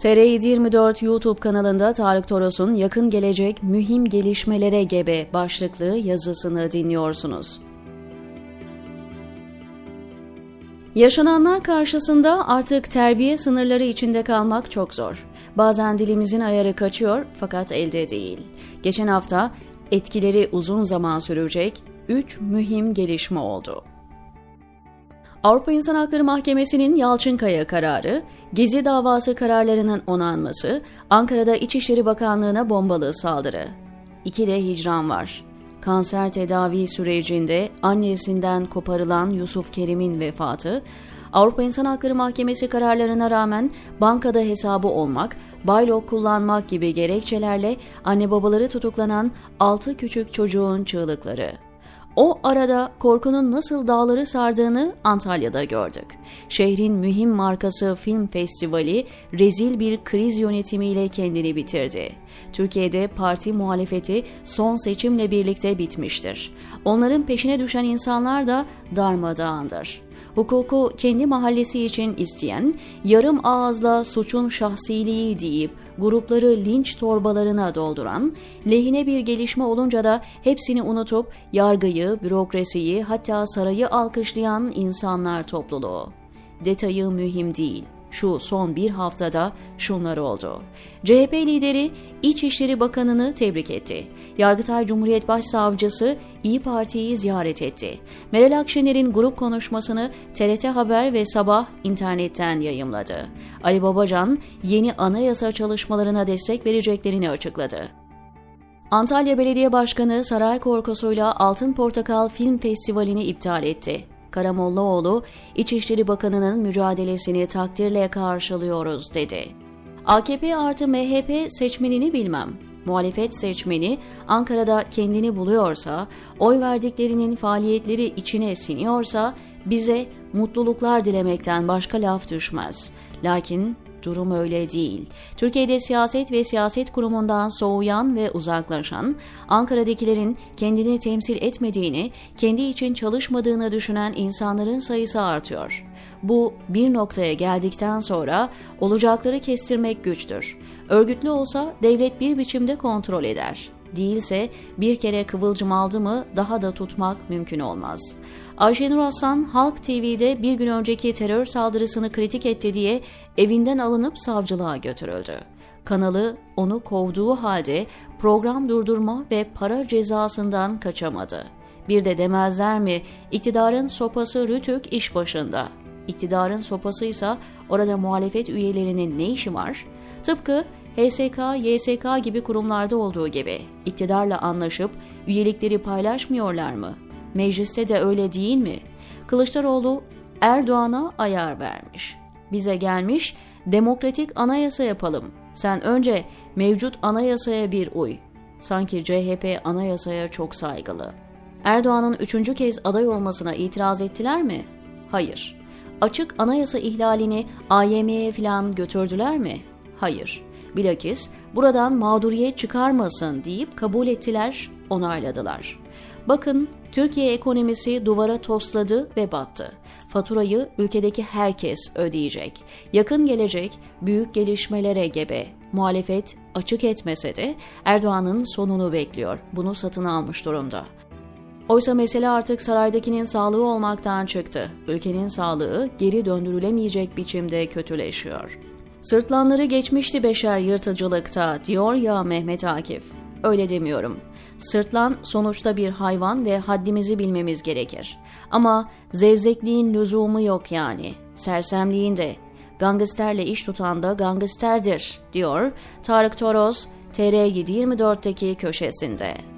TR724 YouTube kanalında Tarık Toros'un "Yakın Gelecek Mühim Gelişmelere Gebe" başlıklı yazısını dinliyorsunuz. Yaşananlar karşısında artık terbiye sınırları içinde kalmak çok zor. Bazen dilimizin ayarı kaçıyor fakat elde değil. Geçen hafta etkileri uzun zaman sürecek 3 mühim gelişme oldu. Avrupa İnsan Hakları Mahkemesi'nin Yalçınkaya kararı, Gezi Davası kararlarının onanması, Ankara'da İçişleri Bakanlığı'na bombalı saldırı. 2 de hicran var. Kanser tedavi sürecinde annesinden koparılan Yusuf Kerim'in vefatı, Avrupa İnsan Hakları Mahkemesi kararlarına rağmen bankada hesabı olmak, baylok kullanmak gibi gerekçelerle anne babaları tutuklanan 6 küçük çocuğun çığlıkları. O arada korkunun nasıl dağları sardığını Antalya'da gördük. Şehrin mühim markası film festivali rezil bir kriz yönetimiyle kendini bitirdi. Türkiye'de parti muhalefeti son seçimle birlikte bitmiştir. Onların peşine düşen insanlar da darmadağındır. Hukuku kendi mahallesi için isteyen, yarım ağızla suçun şahsiliği deyip grupları linç torbalarına dolduran, lehine bir gelişme olunca da hepsini unutup yargıyı, bürokrasiyi, hatta sarayı alkışlayan insanlar topluluğu. Detayı mühim değil. Şu son bir haftada şunlar oldu. CHP lideri İçişleri Bakanı'nı tebrik etti. Yargıtay Cumhuriyet Başsavcısı İYİ Parti'yi ziyaret etti. Meral Akşener'in grup konuşmasını TRT Haber ve Sabah internetten yayımladı. Ali Babacan yeni anayasa çalışmalarına destek vereceklerini açıkladı. Antalya Belediye Başkanı saray korkusuyla Altın Portakal Film Festivali'ni iptal etti. Karamollaoğlu, İçişleri Bakanı'nın mücadelesini takdirle karşılıyoruz dedi. AKP artı MHP seçmenini bilmem. Muhalefet seçmeni Ankara'da kendini buluyorsa, oy verdiklerinin faaliyetleri içine siniyorsa bize mutluluklar dilemekten başka laf düşmez. Lakin durum öyle değil. Türkiye'de siyaset ve siyaset kurumundan soğuyan ve uzaklaşan, Ankara'dakilerin kendini temsil etmediğini, kendi için çalışmadığını düşünen insanların sayısı artıyor. Bu bir noktaya geldikten sonra olacakları kestirmek güçtür. Örgütlü olsa devlet bir biçimde kontrol eder. Değilse bir kere kıvılcım aldı mı daha da tutmak mümkün olmaz. Ayşenur Aslan, Halk TV'de bir gün önceki terör saldırısını kritik etti diye evinden alınıp savcılığa götürüldü. Kanalı onu kovduğu halde program durdurma ve para cezasından kaçamadı. Bir de demezler mi, iktidarın sopası Rütük iş başında. İktidarın sopasıysa orada muhalefet üyelerinin ne işi var? Tıpkı HSK, YSK gibi kurumlarda olduğu gibi iktidarla anlaşıp üyelikleri paylaşmıyorlar mı? Mecliste de öyle değil mi? Kılıçdaroğlu Erdoğan'a ayar vermiş. Bize gelmiş, demokratik anayasa yapalım. Sen önce mevcut anayasaya bir uy. Sanki CHP anayasaya çok saygılı. Erdoğan'ın 3. kez aday olmasına itiraz ettiler mi? Hayır. Açık anayasa ihlalini AYM'ye falan götürdüler mi? Hayır. Bilakis buradan mağduriyet çıkarmasın deyip kabul ettiler, onayladılar. Bakın, Türkiye ekonomisi duvara tosladı ve battı. Faturayı ülkedeki herkes ödeyecek. Yakın gelecek büyük gelişmelere gebe. Muhalefet açık etmese de Erdoğan'ın sonunu bekliyor. Bunu satın almış durumda. Oysa mesele artık saraydakinin sağlığı olmaktan çıktı. Ülkenin sağlığı geri döndürülemeyecek biçimde kötüleşiyor. Sırtlanları geçmişti beşer yırtıcılıkta diyor ya Mehmet Akif. Öyle demiyorum. Sırtlan sonuçta bir hayvan ve haddimizi bilmemiz gerekir. Ama zevzekliğin lüzumu yok yani. Sersemliğin de. Gangsterle iş tutan da gangsterdir diyor Tarık Toros TR724'teki köşesinde.